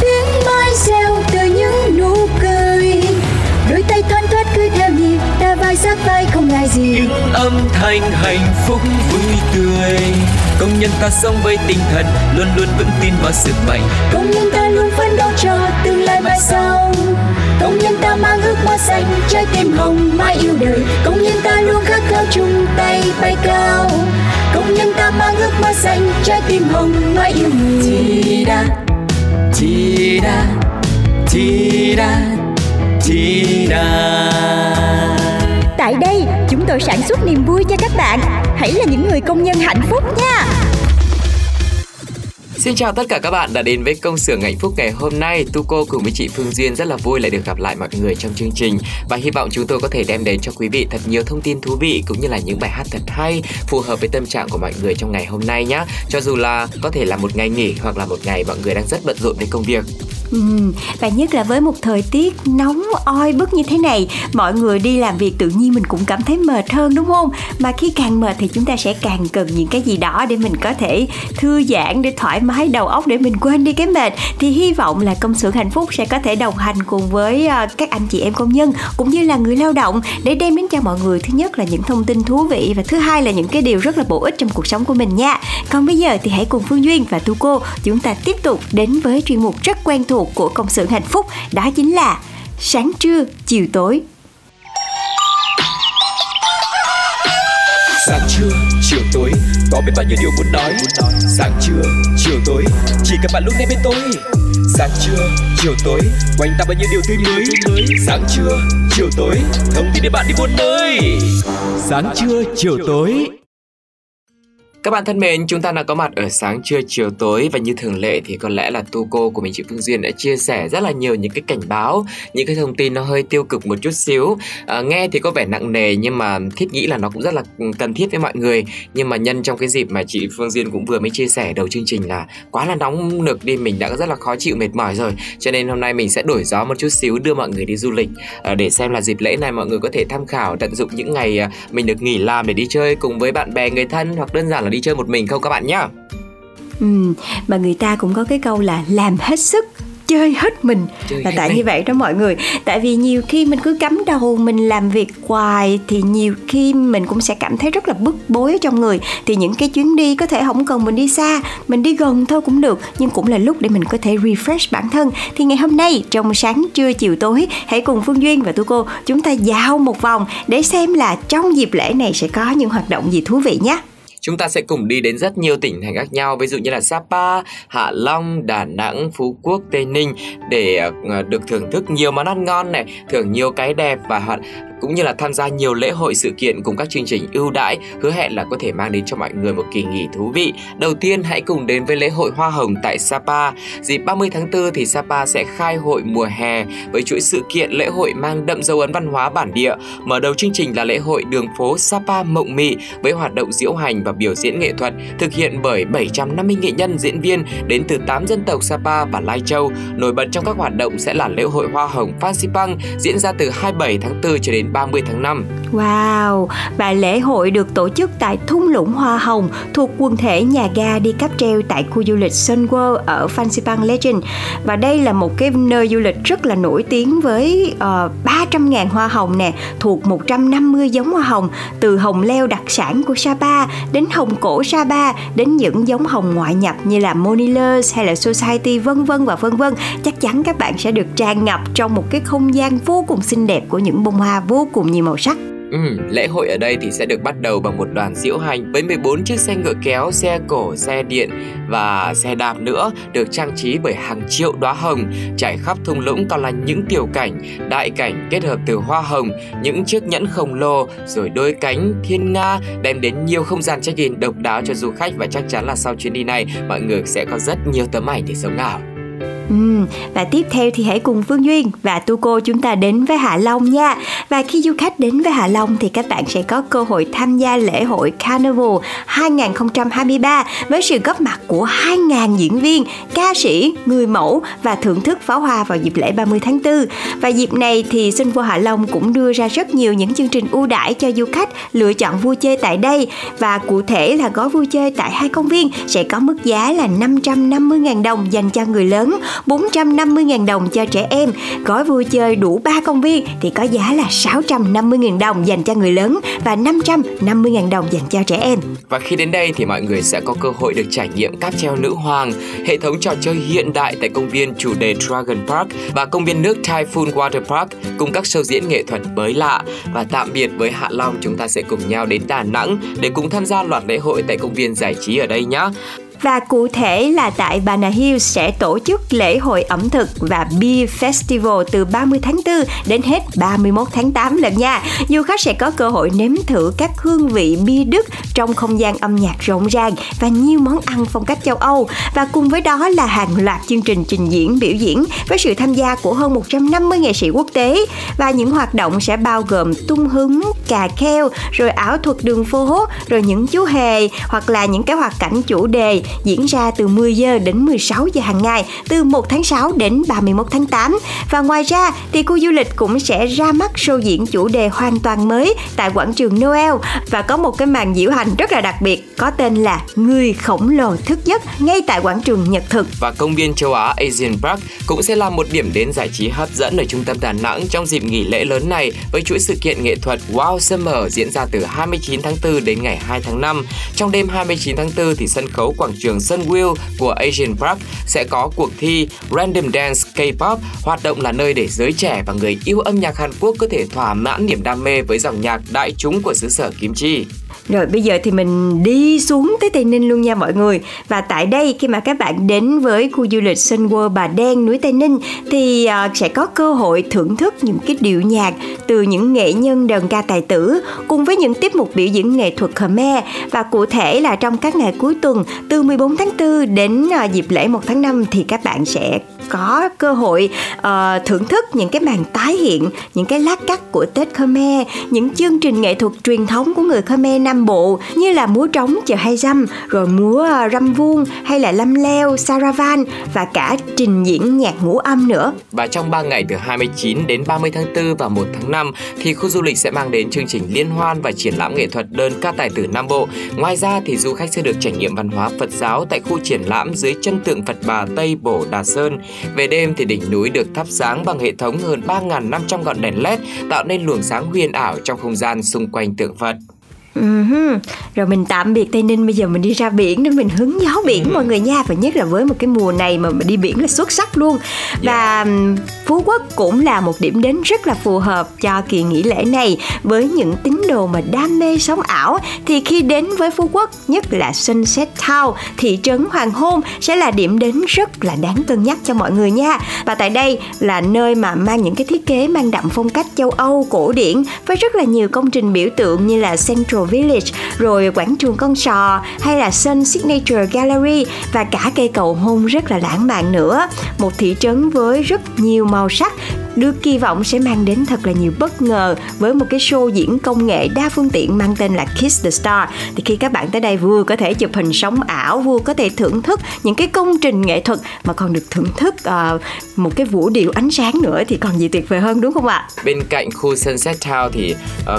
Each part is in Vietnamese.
Tiếng mai reo từ những nụ cười, đôi tay thoăn thoắt cứ theo nhịp, ta vai sát vai không ngại gì. Những âm thanh hạnh phúc vui tươi, công nhân ta sống với tinh thần luôn luôn vững tin vào sức mạnh. Công nhân ta luôn phấn đấu cho tương lai mai sau. Công nhân ta mang ước mơ xanh, trái tim hồng mãi yêu đời. Công nhân ta luôn khát khao chung tay bay cao. Công nhân ta mang ước mơ xanh, trái tim hồng mãi yêu người. Chi đa, chi đa, chi đa, chi đa. Tại đây chúng tôi sản xuất niềm vui cho các bạn. Hãy là những người công nhân hạnh phúc nha. Xin chào tất cả các bạn đã đến với Công xưởng Hạnh Phúc ngày hôm nay. Thu Cô cùng với chị Phương Duyên rất là vui lại được gặp lại mọi người trong chương trình. Và hy vọng chúng tôi có thể đem đến cho quý vị thật nhiều thông tin thú vị, cũng như là những bài hát thật hay, phù hợp với tâm trạng của mọi người trong ngày hôm nay nhé. Cho dù là có thể là một ngày nghỉ, hoặc là một ngày mọi người đang rất bận rộn với công việc. Và nhất là với một thời tiết nóng oi bức như thế này, mọi người đi làm việc tự nhiên mình cũng cảm thấy mệt hơn, đúng không? Mà khi càng mệt thì chúng ta sẽ càng cần những cái gì đó để mình có thể thư giãn, để thoải mái đầu óc, để mình quên đi cái mệt. Thì hy vọng là Công xưởng Hạnh Phúc sẽ có thể đồng hành cùng với các anh chị em công nhân cũng như là người lao động để đem đến cho mọi người, thứ nhất là những thông tin thú vị, và thứ hai là những cái điều rất là bổ ích trong cuộc sống của mình nha. Còn bây giờ thì hãy cùng Phương Duyên và Tu Cô chúng ta tiếp tục đến với chuyên mục rất quen thuộc của Công xưởng Hạnh Phúc, đó chính là Sáng trưa chiều tối. Sáng trưa chiều tối có biết bao nhiêu điều muốn nói. Sáng trưa chiều tối chỉ cần bạn lúc này bên tôi. Sáng trưa chiều tối quanh ta bao nhiêu điều tươi mới. Sáng trưa chiều tối thông tin để bạn đi buôn nơi. Sáng trưa chiều tối. Các bạn thân mến, chúng ta đã có mặt ở Sáng trưa chiều tối, và như thường lệ thì có lẽ là Tu Cô của mình, chị Phương Duyên đã chia sẻ rất là nhiều những cái cảnh báo, những cái thông tin nó hơi tiêu cực một chút xíu. Nghe thì có vẻ nặng nề nhưng mà thiết nghĩ là nó cũng rất là cần thiết với mọi người. Nhưng mà nhân trong cái dịp mà chị Phương Duyên cũng vừa mới chia sẻ đầu chương trình là quá là nóng nực đi, mình đã rất là khó chịu mệt mỏi rồi. Cho nên hôm nay mình sẽ đổi gió một chút xíu, đưa mọi người đi du lịch, để xem là dịp lễ này mọi người có thể tham khảo, tận dụng những ngày mình được nghỉ làm để đi chơi cùng với bạn bè, người thân, hoặc đơn giản là đi chơi một mình không các bạn nhá. Mà người ta cũng có cái câu là làm hết sức, chơi hết mình, chơi là tại mình. Như vậy đó mọi người. Tại vì nhiều khi mình cứ cắm đầu mình làm việc hoài thì nhiều khi mình cũng sẽ cảm thấy rất là bức bối ở trong người. Thì những cái chuyến đi có thể không cần mình đi xa, mình đi gần thôi cũng được, nhưng cũng là lúc để mình có thể refresh bản thân. Thì ngày hôm nay trong Sáng trưa chiều tối, hãy cùng Phương Duyên và Tu Cô chúng ta dạo một vòng để xem là trong dịp lễ này sẽ có những hoạt động gì thú vị nhé. Chúng ta sẽ cùng đi đến rất nhiều tỉnh thành khác nhau, ví dụ như là Sapa, Hạ Long, Đà Nẵng, Phú Quốc, Tây Ninh, để được thưởng thức nhiều món ăn ngon này, thưởng nhiều cái đẹp, và cũng như là tham gia nhiều lễ hội, sự kiện cùng các chương trình ưu đãi, hứa hẹn là có thể mang đến cho mọi người một kỳ nghỉ thú vị. Đầu tiên hãy cùng đến với lễ hội Hoa Hồng tại Sapa. Dịp 30 tháng 4 thì Sapa sẽ khai hội mùa hè với chuỗi sự kiện lễ hội mang đậm dấu ấn văn hóa bản địa. Mở đầu chương trình là lễ hội đường phố Sapa mộng mị với hoạt động diễu hành và biểu diễn nghệ thuật thực hiện bởi 750 nghệ nhân, diễn viên đến từ 8 dân tộc Sapa và Lai Châu. Nổi bật trong các hoạt động sẽ là lễ hội Hoa Hồng Fansipan diễn ra từ 27 tháng 4 cho đến 30 tháng 5. Wow! Và lễ hội được tổ chức tại thung lũng Hoa Hồng thuộc quần thể nhà ga đi cáp treo tại khu du lịch Sun World ở Fansipan Legend. Và đây là một cái nơi du lịch rất là nổi tiếng với 300.000 hoa hồng nè, thuộc 150 giống hoa hồng, từ hồng leo đặc sản của Sapa đến hồng cổ Sapa, đến những giống hồng ngoại nhập như là Monilers hay là Society vân vân. Chắc chắn các bạn sẽ được tràn ngập trong một cái không gian vô cùng xinh đẹp của những bông hoa vô cùng nhiều màu sắc. Lễ hội ở đây thì sẽ được bắt đầu bằng một đoàn diễu hành với 14 chiếc xe ngựa kéo, xe cổ, xe điện và xe đạp nữa, được trang trí bởi hàng triệu đóa hồng. Trải khắp thung lũng còn là những tiểu cảnh, đại cảnh kết hợp từ hoa hồng, những chiếc nhẫn khổng lồ, rồi đôi cánh thiên nga, đem đến nhiều không gian check-in độc đáo cho du khách. Và chắc chắn là sau chuyến đi này, mọi người sẽ có rất nhiều tấm ảnh để sống ảo. Và tiếp theo thì hãy cùng Phương Duyên và Thu Cô chúng ta đến với Hạ Long nha. Và khi du khách đến với Hạ Long thì các bạn sẽ có cơ hội tham gia lễ hội Carnival 2023 với sự góp mặt của 2.000 diễn viên, ca sĩ, người mẫu và thưởng thức pháo hoa vào dịp lễ 30 tháng 4. Và dịp này thì Sun World Hạ Long cũng đưa ra rất nhiều những chương trình ưu đãi cho du khách lựa chọn vui chơi tại đây. Và cụ thể là gói vui chơi tại hai công viên sẽ có mức giá là 550.000 đồng dành cho người lớn, 450.000 đồng cho trẻ em. Gói vui chơi đủ 3 công viên thì có giá là 650.000 đồng dành cho người lớn và 550.000 đồng dành cho trẻ em. Và khi đến đây thì mọi người sẽ có cơ hội được trải nghiệm cáp treo nữ hoàng, hệ thống trò chơi hiện đại tại công viên chủ đề Dragon Park và công viên nước Typhoon Water Park cùng các show diễn nghệ thuật mới lạ. Và tạm biệt với Hạ Long, chúng ta sẽ cùng nhau đến Đà Nẵng để cùng tham gia loạt lễ hội tại công viên giải trí ở đây nhé. Và cụ thể là tại Bà Nà Hills sẽ tổ chức lễ hội ẩm thực và Beer Festival từ 30 tháng 4 đến hết 31 tháng 8 lần nha. Du khách sẽ có cơ hội nếm thử các hương vị bia Đức trong không gian âm nhạc rộn ràng và nhiều món ăn phong cách châu Âu. Và cùng với đó là hàng loạt chương trình trình diễn, biểu diễn với sự tham gia của hơn 150 nghệ sĩ quốc tế. Và những hoạt động sẽ bao gồm tung hứng, cà kheo, rồi ảo thuật đường phố, rồi những chú hề hoặc là những cái hoạt cảnh chủ đề diễn ra từ 10 giờ đến 16 giờ hàng ngày từ 1 tháng 6 đến 31 tháng 8. Và ngoài ra thì khu du lịch cũng sẽ ra mắt show diễn chủ đề hoàn toàn mới tại quảng trường Noel và có một cái màn diễu hành rất là đặc biệt có tên là Người Khổng Lồ Thức Giấc ngay tại quảng trường Nhật Thực. Và công viên châu Á Asian Park cũng sẽ là một điểm đến giải trí hấp dẫn ở trung tâm Đà Nẵng trong dịp nghỉ lễ lớn này với chuỗi sự kiện nghệ thuật Wow Summer diễn ra từ 29 tháng 4 đến ngày 2 tháng 5. Trong đêm 29 tháng 4 thì sân khấu quảng trường Sun World của Asian Park sẽ có cuộc thi Random Dance K-pop. Hoạt động là nơi để giới trẻ và người yêu âm nhạc Hàn Quốc có thể thỏa mãn niềm đam mê với dòng nhạc đại chúng của xứ sở Kim Chi. Rồi bây giờ thì mình đi xuống tới Tây Ninh luôn nha mọi người. Và tại đây khi mà các bạn đến với khu du lịch Sun World Bà Đen núi Tây Ninh thì sẽ có cơ hội thưởng thức những cái điệu nhạc từ những nghệ nhân đờn ca tài tử cùng với những tiết mục biểu diễn nghệ thuật Khmer. Và cụ thể là trong các ngày cuối tuần từ 14 tháng 4 đến dịp lễ 1 tháng 5 thì các bạn sẽ có cơ hội thưởng thức những cái màn tái hiện, những cái lát cắt của Tết Khmer, những chương trình nghệ thuật truyền thống của người Khmer Nam Bộ như là múa trống chợ Hai Dăm, rồi múa râm vuông hay là lăm leo, saravan và cả trình diễn nhạc ngũ âm nữa. Và trong 3 ngày từ 29 đến 30 tháng 4 và 1 tháng 5 thì khu du lịch sẽ mang đến chương trình liên hoan và triển lãm nghệ thuật đơn ca tài tử Nam Bộ. Ngoài ra thì du khách sẽ được trải nghiệm văn hóa Phật giáo tại khu triển lãm dưới chân tượng Phật Bà Tây Bổ Đà Sơn. Về đêm thì đỉnh núi được thắp sáng bằng hệ thống hơn 3.500 ngọn đèn LED tạo nên luồng sáng huyền ảo trong không gian xung quanh tượng Phật. Rồi mình tạm biệt Tây Ninh, bây giờ mình đi ra biển để mình hứng gió biển mọi người nha. Và nhất là với một cái mùa này mà đi biển là xuất sắc luôn. Và Phú Quốc cũng là một điểm đến rất là phù hợp cho kỳ nghỉ lễ này. Với những tín đồ mà đam mê sống ảo thì khi đến với Phú Quốc, nhất là Sunset Town, thị trấn hoàng hôn sẽ là điểm đến rất là đáng cân nhắc cho mọi người nha. Và tại đây là nơi mà mang những cái thiết kế mang đậm phong cách châu Âu cổ điển với rất là nhiều công trình biểu tượng như là Central Village, rồi quảng trường Con Sò hay là Sun Signature Gallery và cả cây cầu hôn rất là lãng mạn nữa. Một thị trấn với rất nhiều màu sắc được kỳ vọng sẽ mang đến thật là nhiều bất ngờ với một cái show diễn công nghệ đa phương tiện mang tên là Kiss the Star. Thì khi các bạn tới đây vừa có thể chụp hình sống ảo, vừa có thể thưởng thức những cái công trình nghệ thuật mà còn được thưởng thức một cái vũ điệu ánh sáng nữa thì còn gì tuyệt vời hơn, đúng không ạ? Bên cạnh khu Sunset Town thì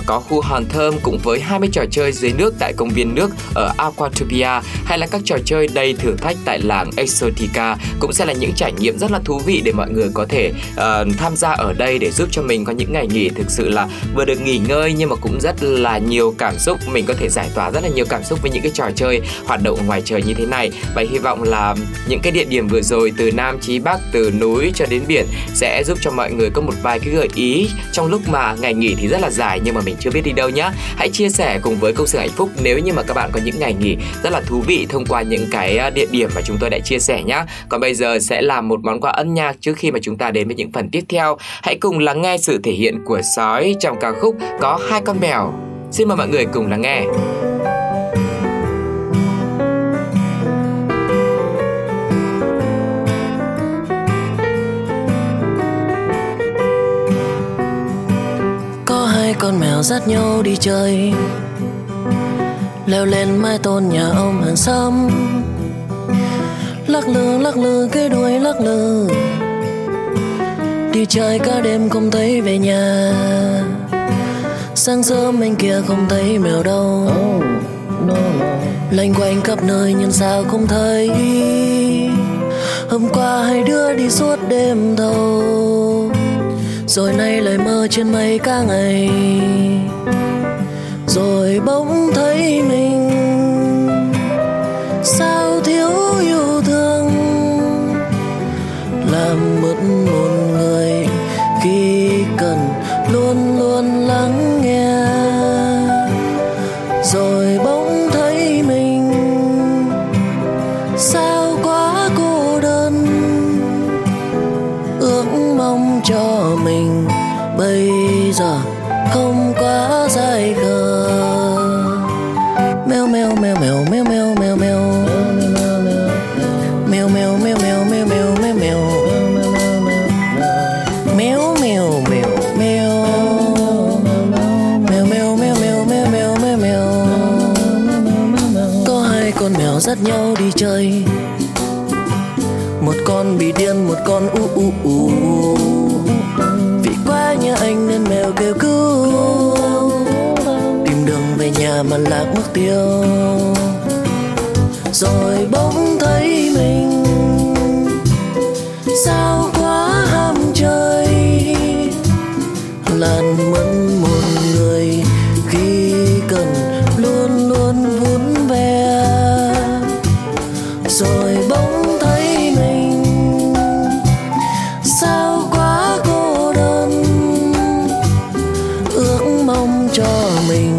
có khu hòn thơm cùng với 20 trò chơi dưới nước tại công viên nước ở Aquatopia hay là các trò chơi đầy thử thách tại làng Exotica cũng sẽ là những trải nghiệm rất là thú vị để mọi người có thể tham gia ở đây để giúp cho mình có những ngày nghỉ thực sự là vừa được nghỉ ngơi nhưng mà cũng rất là nhiều cảm xúc. Mình có thể giải tỏa rất là nhiều cảm xúc với những cái trò chơi hoạt động ngoài trời như thế này. Và hy vọng là những cái địa điểm vừa rồi từ Nam chí Bắc, từ núi cho đến biển sẽ giúp cho mọi người có một vài cái gợi ý trong lúc mà ngày nghỉ thì rất là dài nhưng mà mình chưa biết đi đâu nhá. Hãy chia sẻ cùng với Công Sở Hạnh Phúc nếu như mà các bạn có những ngày nghỉ rất là thú vị thông qua những cái địa điểm mà chúng tôi đã chia sẻ nhá. Còn bây giờ sẽ là một món quà âm nhạc trước khi mà chúng ta đến với những phần tiếp theo. Hãy cùng lắng nghe sự thể hiện của sói trong ca khúc Có Hai Con Mèo. Xin mời mọi người cùng lắng nghe. dắt nhau đi chơi, leo lên mái tôn nhà ông hàng xóm, lắc lư cái đuôi lắc lư, đi chơi cả đêm không thấy về nhà, sáng sớm bên kia không thấy mèo đâu, lanh quanh khắp nơi nhưng sao không thấy. Hôm qua hai đứa đi suốt đêm thâu, rồi nay lại mơ trên mây cả ngày, rồi bỗng thấy mình sao thiếu yêu thương, làm mất một người khi cần luôn luôn lắng nghe, rồi bỗng thấy mình sao quá cô đơn, ước mong cho mình bây giờ không quá dài khờ. Mèo mèo mèo mèo mèo mèo mèo mèo mèo mèo mèo mèo mèo mèo mèo mèo mèo dắt nhau đi chơi, một con bị điên một con u u u, vì quá nhớ anh nên mèo kêu cứu, tìm đường về nhà mà lạc mất tiêu, rồi bỗng thấy mình sao quá ham chơi, làn mẫn một người khi cần luôn luôn vun về. Rồi bỗng thấy mình sao quá cô đơn, ước mong cho mình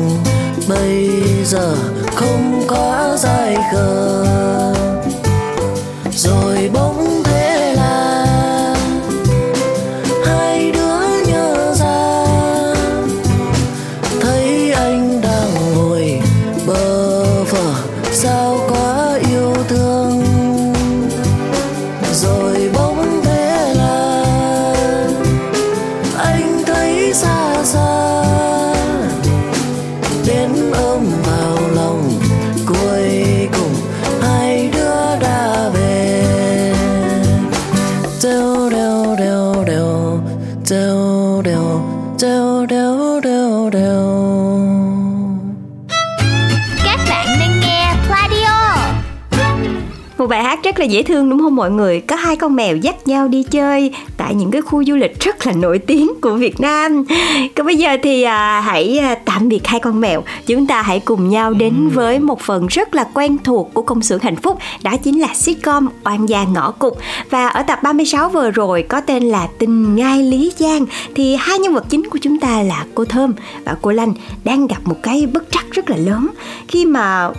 bây giờ không quá dài khờ. Rồi bỗng thế là hai đứa nhớ ra, thấy anh đang ngồi bơ phờ sao quá yêu thương. Các bạn đang nghe Pladio. Một bài hát rất là dễ thương đúng không mọi người? Có hai con mèo dắt nhau đi chơi tại những cái khu du lịch rất là nổi tiếng của Việt Nam. Còn bây giờ thì hãy tạm biệt hai con mèo. Chúng ta hãy cùng nhau đến với một phần rất là quen thuộc của công xưởng hạnh phúc. Đó chính là sitcom Oan Gia Ngõ Cục. Và ở tập 36 vừa rồi có tên là Tình Ngai Lý Giang, thì hai nhân vật chính của chúng ta là cô Thơm và cô Lanh đang gặp một cái bất trắc rất là lớn,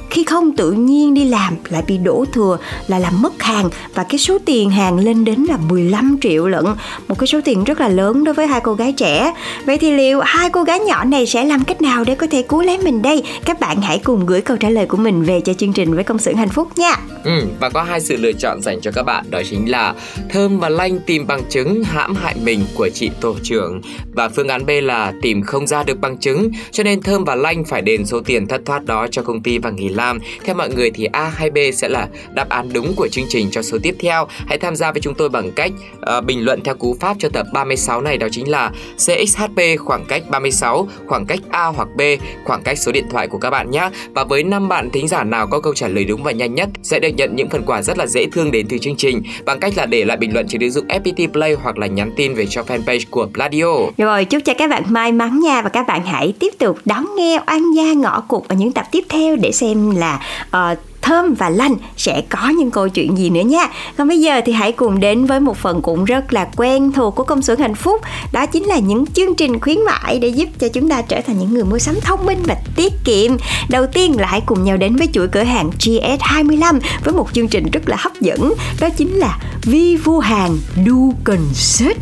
Khi không tự nhiên đi làm lại bị đổ thừa là làm mất hàng. Và cái số tiền hàng lên đến là 15 triệu lận. Một cái số tiền rất là lớn đối với hai cô gái trẻ. Vậy thì liệu hai cô gái nhỏ này sẽ làm cách nào để có thể cứu lấy mình đây? Các bạn hãy cùng gửi câu trả lời của mình về cho chương trình với công xưởng hạnh phúc nha. Và có hai sự lựa chọn dành cho các bạn, đó chính là Thơm và Lanh tìm bằng chứng hãm hại mình của chị tổ trưởng, và phương án B là tìm không ra được bằng chứng cho nên Thơm và Lanh phải đền số tiền thất thoát đó cho công ty và nghỉ làm. Theo mọi người thì A hay B sẽ là đáp án đúng của chương trình cho số tiếp theo. Hãy tham gia với chúng tôi bằng cách bình luận theo cú pháp cho tập 36 này, đó chính là CXHP khoảng cách 36, khoảng cách A hoặc B, khoảng cách số điện thoại của các bạn nhé. Và với 5 bạn thính giả nào có câu trả lời đúng và nhanh nhất sẽ được nhận những phần quà rất là dễ thương đến từ chương trình bằng cách là để lại bình luận trên ứng dụng FPT Play hoặc là nhắn tin về cho fanpage của Pladio. Rồi, chúc cho các bạn may mắn nha, và các bạn hãy tiếp tục đón nghe Oan Gia Ngõ Cục ở những tập tiếp theo để xem là Thơm và Lanh sẽ có những câu chuyện gì nữa nha. Còn bây giờ thì hãy cùng đến với một phần cũng rất là quen thuộc của công xưởng hạnh phúc. Đó chính là những chương trình khuyến mãi để giúp cho chúng ta trở thành những người mua sắm thông minh và tiết kiệm. Đầu tiên là hãy cùng nhau đến với chuỗi cửa hàng GS25 với một chương trình rất là hấp dẫn. Đó chính là Vi Vu Hàng Du Concert.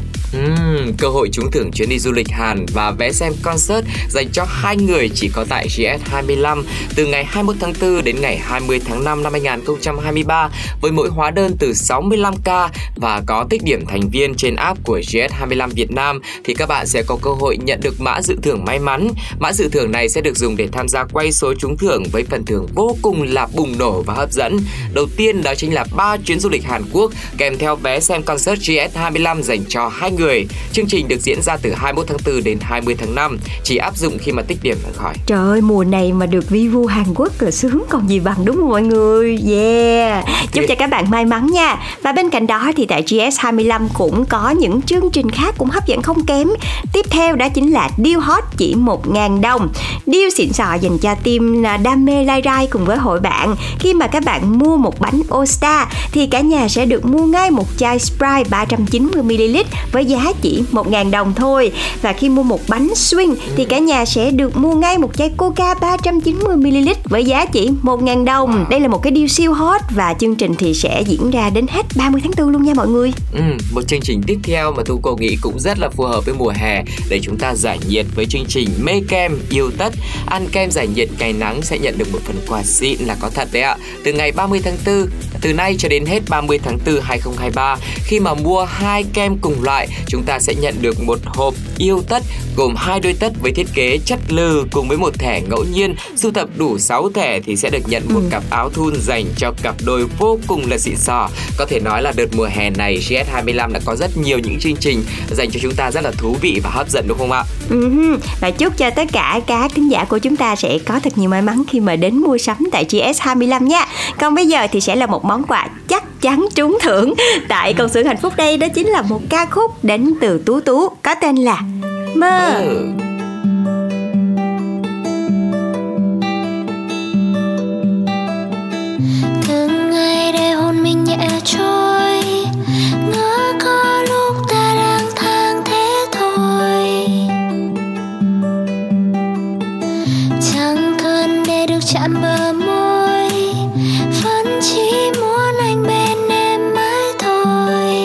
Cơ hội trúng thưởng chuyến đi du lịch Hàn và vé xem concert dành cho 2 người chỉ có tại GS25 từ ngày 21 tháng 4 đến ngày 20 tháng 5 năm 2023 với mỗi hóa đơn từ 65k, và có tích điểm thành viên trên app của GS25 Việt Nam thì các bạn sẽ có cơ hội nhận được mã dự thưởng may mắn. Mã dự thưởng này sẽ được dùng để tham gia quay số trúng thưởng với phần thưởng vô cùng là bùng nổ và hấp dẫn. Đầu tiên đó chính là 3 chuyến du lịch Hàn Quốc kèm theo vé xem concert GS25 dành cho 2 người. Chương trình được diễn ra từ 21 tháng 4 đến 20 tháng 5, chỉ áp dụng khi mà tích điểm là khỏi. Trời ơi, mùa này mà được vi vu Hàn Quốc là sướng còn gì bằng, đúng không mọi người? Yeah! Chúc cho các bạn may mắn nha. Và bên cạnh đó thì tại GS25 cũng có những chương trình khác cũng hấp dẫn không kém. Tiếp theo đó chính là Deal Hot chỉ 1.000 đồng. Deal xịn sò dành cho team đam mê lai rai cùng với hội bạn. Khi mà các bạn mua một bánh Osta thì cả nhà sẽ được mua ngay một chai Sprite 390ml với giá chỉ 1.000 đồng thôi. Và khi mua một bánh Swing thì cả nhà sẽ được mua ngay một chai Coca 390ml với giá chỉ 1.000 đồng. Đây là một cái deal siêu hot và chương trình thì sẽ diễn ra đến hết 30 tháng 4 luôn nha mọi người. Một chương trình tiếp theo mà Thu Cô nghĩ cũng rất là phù hợp với mùa hè để chúng ta giải nhiệt với chương trình Mê Kem Yêu Tất. Ăn kem giải nhiệt ngày nắng sẽ nhận được một phần quà xịn là có thật đấy ạ. Từ ngày 30 tháng 4, từ nay cho đến hết 30 tháng 4 2023, khi mà mua 2 kem cùng loại, chúng ta sẽ nhận được một hộp yêu tất gồm 2 đôi tất với thiết kế chất lừ cùng với một thẻ ngẫu nhiên. Sưu tập đủ 6 thẻ thì sẽ được nhận một cặp áo thun dành cho cặp đôi vô cùng là xịn sò. Có thể nói là đợt mùa hè này GS25 đã có rất nhiều những chương trình dành cho chúng ta rất là thú vị và hấp dẫn, đúng không ạ? Và chúc cho tất cả các khán giả của chúng ta sẽ có thật nhiều may mắn khi mà đến mua sắm tại GS25 nha. Còn bây giờ thì sẽ là một món quà chắc chắn trúng thưởng tại Công Xưởng Hạnh Phúc đây, đó chính là một ca khúc đến từ Tú Tú có tên là Mơ. Từng ngày để hôn mình nhẹ trôi, ngỡ có lúc ta lang thang thế thôi. Chẳng cần để được chạm bờ môi, vẫn chỉ muốn anh bên em mãi thôi.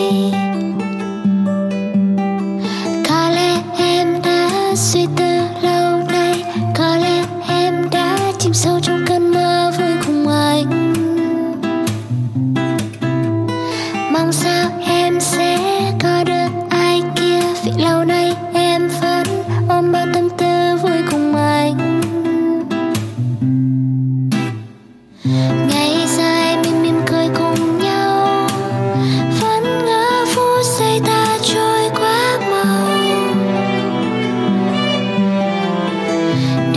Có lẽ em đã suy tư lâu nay, có lẽ em đã chìm sâu trong cơn mơ vui cùng anh. Mong sao em sẽ có được ai kia, vì lâu nay em vẫn ôm bao tâm tư vui cùng anh. Ngày dài mình mỉm cười cùng nhau, vẫn ngỡ phút giây ta trôi quá mau.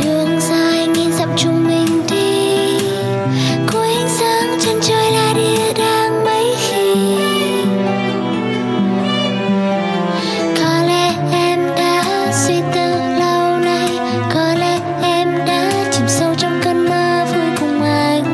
Đường dài nghìn dặm chúng mình đi, cuối ánh sáng chân trời là địa đang mấy khi. Có lẽ em đã suy tư lâu nay, có lẽ em đã chìm sâu trong cơn mơ vui cùng anh.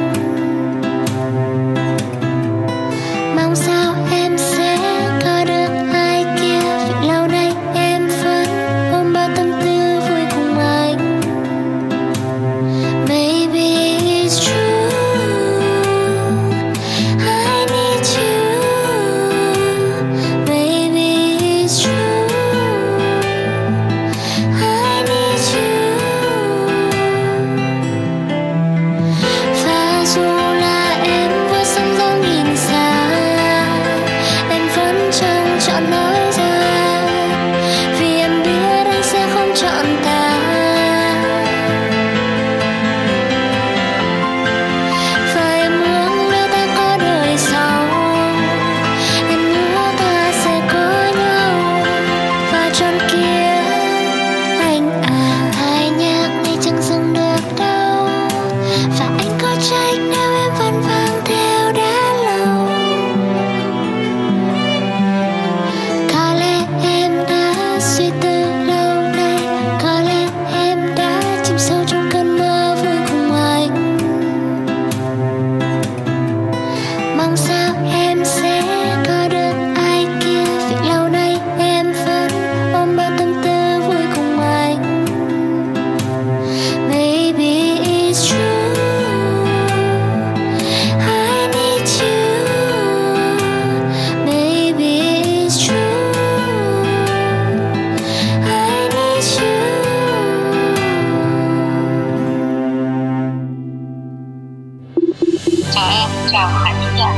Chào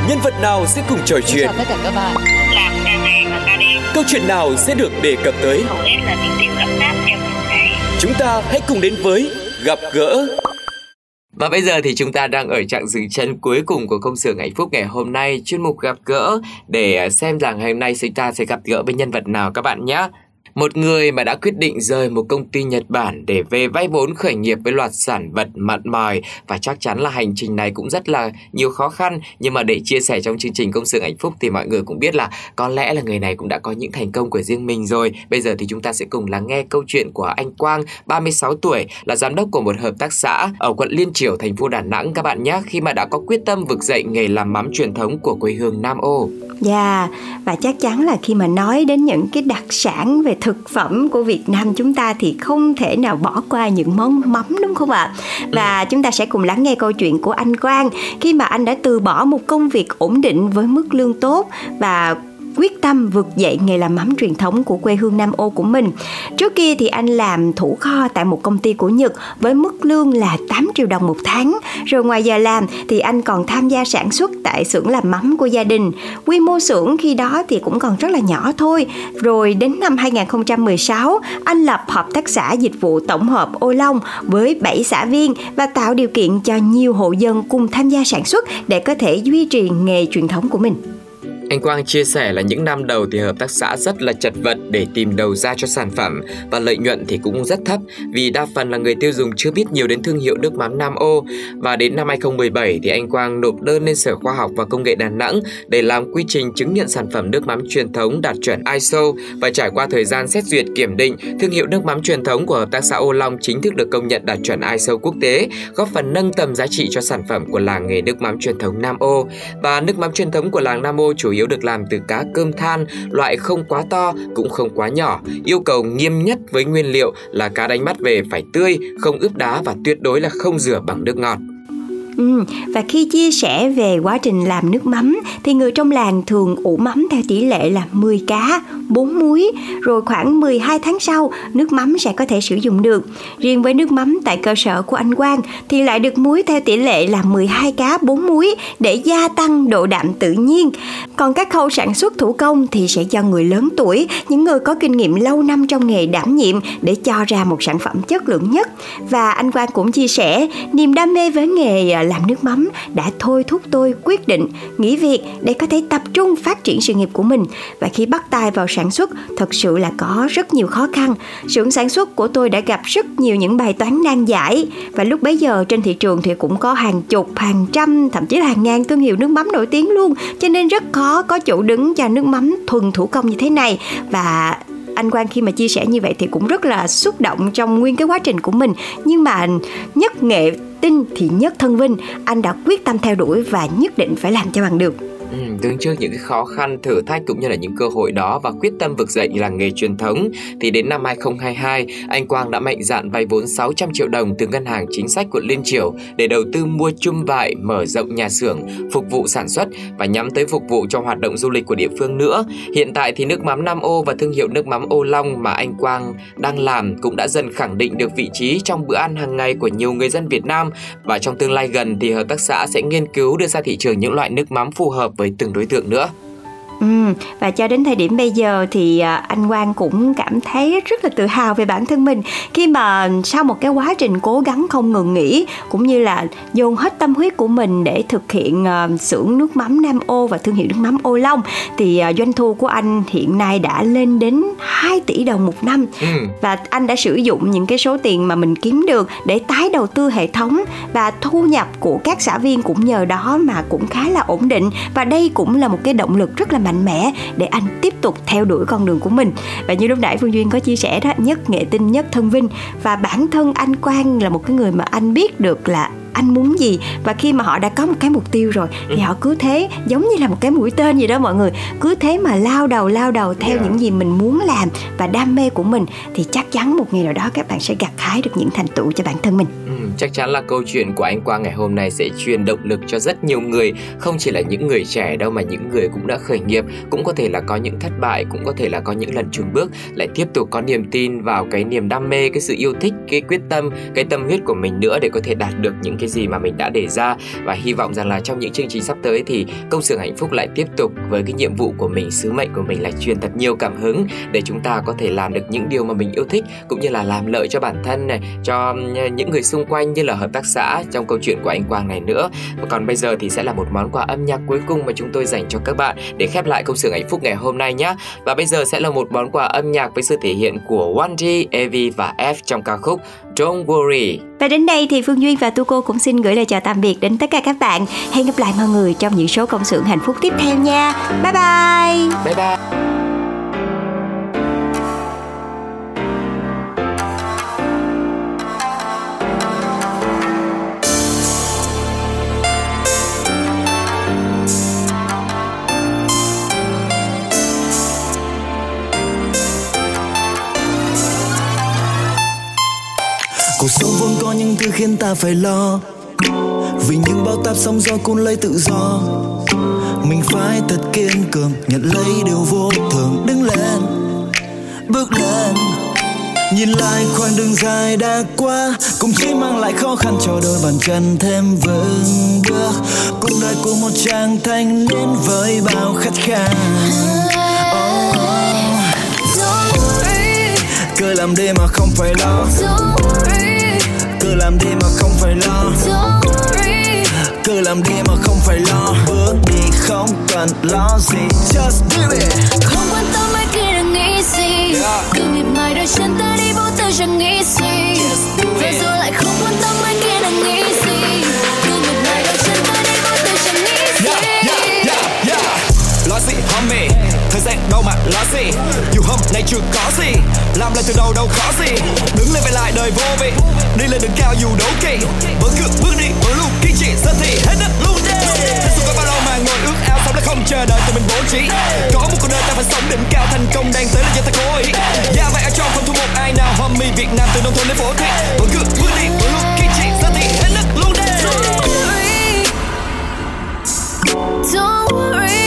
nhân vật nào sẽ cùng trò chuyện? Chào tất cả các bạn. Câu chuyện nào sẽ được đề cập tới? Chúng ta hãy cùng đến với Gặp Gỡ. Và bây giờ thì chúng ta đang ở chặng dừng chân cuối cùng của Công xưởng Hạnh Phúc ngày hôm nay, chuyên mục Gặp Gỡ, để xem rằng hôm nay chúng ta sẽ gặp gỡ với nhân vật nào các bạn nhé. Một người mà đã quyết định rời một công ty Nhật Bản để về vay vốn khởi nghiệp với loạt sản vật mặn mòi, và chắc chắn là hành trình này cũng rất là nhiều khó khăn. Nhưng mà để chia sẻ trong chương trình Công xưởng Hạnh Phúc thì mọi người cũng biết là có lẽ là người này cũng đã có những thành công của riêng mình rồi. Bây giờ thì chúng ta sẽ cùng lắng nghe câu chuyện của anh Quang, 36 tuổi, là giám đốc của một hợp tác xã ở quận Liên Chiểu, thành phố Đà Nẵng các bạn nhé, khi mà đã có quyết tâm vực dậy nghề làm mắm truyền thống của quê hương Nam Ô. Và chắc chắn là khi mà nói đến những cái đặc sản về thực phẩm của Việt Nam chúng ta thì không thể nào bỏ qua những món mắm, đúng không ạ? Và chúng ta sẽ cùng lắng nghe câu chuyện của anh Quang khi mà anh đã từ bỏ một công việc ổn định với mức lương tốt và quyết tâm vượt dậy nghề làm mắm truyền thống của quê hương Nam Ô của mình. Trước kia thì anh làm thủ kho tại một công ty của Nhật với mức lương là 8 triệu đồng một tháng. Rồi ngoài giờ làm thì anh còn tham gia sản xuất tại xưởng làm mắm của gia đình. Quy mô xưởng khi đó thì cũng còn rất là nhỏ thôi. Rồi đến năm 2016, anh lập hợp tác xã dịch vụ tổng hợp Âu Long với 7 xã viên và tạo điều kiện cho nhiều hộ dân cùng tham gia sản xuất để có thể duy trì nghề truyền thống của mình. Anh Quang chia sẻ là những năm đầu thì hợp tác xã rất là chật vật để tìm đầu ra cho sản phẩm, và lợi nhuận thì cũng rất thấp vì đa phần là người tiêu dùng chưa biết nhiều đến thương hiệu nước mắm Nam Ô. Và đến năm 2017 thì anh Quang nộp đơn lên Sở Khoa học và Công nghệ Đà Nẵng để làm quy trình chứng nhận sản phẩm nước mắm truyền thống đạt chuẩn ISO, và trải qua thời gian xét duyệt kiểm định, thương hiệu nước mắm truyền thống của hợp tác xã Ô Long chính thức được công nhận đạt chuẩn ISO quốc tế, góp phần nâng tầm giá trị cho sản phẩm của làng nghề nước mắm truyền thống Nam Ô. Và nước mắm truyền thống của làng Nam Ô chủ yếu được làm từ cá cơm than, loại không quá to cũng không quá nhỏ. Yêu cầu nghiêm nhất với nguyên liệu là cá đánh bắt về phải tươi, không ướp đá và tuyệt đối là không rửa bằng nước ngọt. Và khi chia sẻ về quá trình làm nước mắm thì người trong làng thường ủ mắm theo tỷ lệ là 10 cá, 4 muối, rồi khoảng 12 tháng sau nước mắm sẽ có thể sử dụng được. Riêng với nước mắm tại cơ sở của anh Quang thì lại được muối theo tỷ lệ là 12 cá, 4 muối để gia tăng độ đạm tự nhiên. Còn các khâu sản xuất thủ công thì sẽ cho người lớn tuổi, những người có kinh nghiệm lâu năm trong nghề đảm nhiệm để cho ra một sản phẩm chất lượng nhất. Và anh Quang cũng chia sẻ niềm đam mê với nghề làm nước mắm đã thôi thúc tôi quyết định nghỉ việc để có thể tập trung phát triển sự nghiệp của mình. Và khi bắt tay vào sản xuất, thật sự là có rất nhiều khó khăn. Xưởng sản xuất của tôi đã gặp rất nhiều những bài toán nan giải, và lúc bấy giờ trên thị trường thì cũng có hàng chục, hàng trăm, thậm chí là hàng ngàn thương hiệu nước mắm nổi tiếng luôn, cho nên rất khó có chỗ đứng cho nước mắm thuần thủ công như thế này. Và anh Quang khi mà chia sẻ như vậy thì cũng rất là xúc động trong nguyên cái quá trình của mình. Nhưng mà nhất nghệ tinh thì nhất thân vinh, anh đã quyết tâm theo đuổi và nhất định phải làm cho bằng được. Đứng trước những cái khó khăn, thử thách cũng như là những cơ hội đó và quyết tâm vực dậy làng nghề truyền thống thì đến năm 2022, anh Quang đã mạnh dạn vay vốn 600 triệu đồng từ Ngân hàng Chính sách quận Liên Chiểu để đầu tư mua chum vải, mở rộng nhà xưởng, phục vụ sản xuất và nhắm tới phục vụ cho hoạt động du lịch của địa phương nữa. Hiện tại thì nước mắm Nam Ô và thương hiệu nước mắm Ô Long mà anh Quang đang làm cũng đã dần khẳng định được vị trí trong bữa ăn hàng ngày của nhiều người dân Việt Nam, và trong tương lai gần thì hợp tác xã sẽ nghiên cứu đưa ra thị trường những loại nước mắm phù hợp với từng đối tượng nữa. Và cho đến thời điểm bây giờ thì anh Quang cũng cảm thấy rất là tự hào về bản thân mình khi mà sau một cái quá trình cố gắng không ngừng nghỉ cũng như là dồn hết tâm huyết của mình để thực hiện xưởng nước mắm Nam Ô và thương hiệu nước mắm Ô Long thì doanh thu của anh hiện nay đã lên đến 2 tỷ đồng một năm. Và anh đã sử dụng những cái số tiền mà mình kiếm được để tái đầu tư hệ thống, và thu nhập của các xã viên cũng nhờ đó mà cũng khá là ổn định, và đây cũng là một cái động lực rất là mạnh mẽ để anh tiếp tục theo đuổi con đường của mình. Và như lúc nãy Phương Duyên có chia sẻ đó, nhất nghệ tinh nhất thân vinh, và bản thân anh Quang là một cái người mà anh biết được là anh muốn gì, và khi mà họ đã có một cái mục tiêu rồi thì họ cứ thế, giống như là một cái mũi tên gì đó mọi người, cứ thế mà lao đầu theo những gì mình muốn làm và đam mê của mình thì chắc chắn một ngày nào đó các bạn sẽ gặt hái được những thành tựu cho bản thân mình. Chắc chắn là câu chuyện của anh Quang ngày hôm nay sẽ truyền động lực cho rất nhiều người, không chỉ là những người trẻ đâu mà những người cũng đã khởi nghiệp, cũng có thể là có những thất bại, cũng có thể là có những lần chùn bước, lại tiếp tục có niềm tin vào cái niềm đam mê, cái sự yêu thích, cái quyết tâm, cái tâm huyết của mình nữa để có thể đạt được những cái gì mà mình đã đề ra. Và hy vọng rằng là trong những chương trình sắp tới thì Công Xưởng Hạnh Phúc lại tiếp tục với cái nhiệm vụ của mình, sứ mệnh của mình là truyền thật nhiều cảm hứng để chúng ta có thể làm được những điều mà mình yêu thích, cũng như là làm lợi cho bản thân này, cho những người xung quanh như là hợp tác xã trong câu chuyện của anh Quang này nữa. Và còn bây giờ thì sẽ là một món quà âm nhạc cuối cùng mà chúng tôi dành cho các bạn để khép lại Công Xưởng Hạnh Phúc ngày hôm nay nhé. Và bây giờ sẽ là một món quà âm nhạc với sự thể hiện của Wonji, Evi và Eff trong ca khúc Don't Worry. Và đến đây thì Phương Duyên và Thu Cô cũng xin gửi lời chào tạm biệt đến tất cả các bạn. Hẹn gặp lại mọi người trong những số Công Xưởng Hạnh Phúc tiếp theo nha. Bye bye. Bye bye. Cuộc sống vốn có những thứ khiến ta phải lo, vì những bao táp sóng gió cuốn lấy tự do. Mình phải thật kiên cường, nhận lấy điều vô thường. Đứng lên, bước lên. Nhìn lại khoảng đường dài đã qua, cũng chỉ mang lại khó khăn cho đôi bàn chân thêm vững bước. Cuộc đời của một chàng thanh niên với bao khát khao. Cứ làm đi mà không phải lo, cứ làm đi mà không phải lo, cứ làm đi mà không phải lo. Bước đi không cần lo gì, just do it. Không quan tâm ai kia đang nghĩ gì, cứ miệt mài đôi chân ta đi bước theo chẳng nghĩ gì. Về rồi lại không quan tâm ai kia đang nghĩ gì, cứ miệt mài đôi chân ta đi bước theo chẳng nghĩ gì. Yeah, yeah, yeah. Lo gì homie? Thời gian đâu mà lo gì, dù hôm nay chưa có gì, làm lại từ đầu đâu khó gì. Đứng lên về lại đời vô vị, đi lên đỉnh cao dù đố kỵ, vẫn cứ bước đi vẫn luôn kiên trì, sớm thì hết đất luôn đi. Thế xung quanh bao lâu mà ngồi ước ao, sống lại không chờ đợi tụi mình bố trí. Có một cuộc đời ta phải sống đỉnh cao, thành công đang tới là do ta cố ý. Gia vậy ở trong không thua một ai nào, homie Việt Nam từ nông thôn đến phố thị, vẫn cứ bước đi vẫn luôn kiên trì, sớm thì hết đất luôn đi. Don't worry.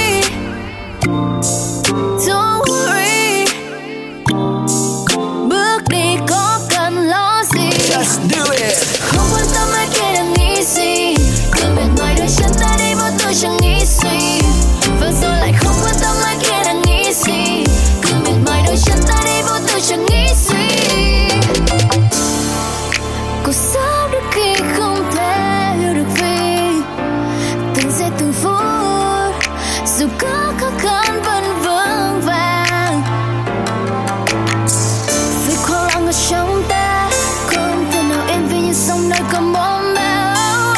Don't worry. Bước đi có cần lo gì, just do it. Không quan tâm ai kia đang nghĩ gì, cứ miệt mài đôi chân ta đi bước tôi chẳng nghĩ gì. Và rồi lại không quan tâm ai kia đang nghĩ gì, cứ miệt mài đôi chân ta đi bước tôi chẳng nghĩ gì. Cuộc sống đôi khi không thể hiểu được vì từng giây từng phút, dù có khó khăn vẫn vững vàng. Vì khô lặng ở trong ta không thể nào yên, vì những sông nơi còn bóng màu.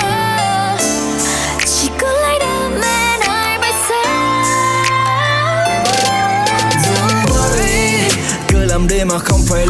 Chỉ có lấy đam mê này bay xa. Don't worry, cứ làm đi mà không phải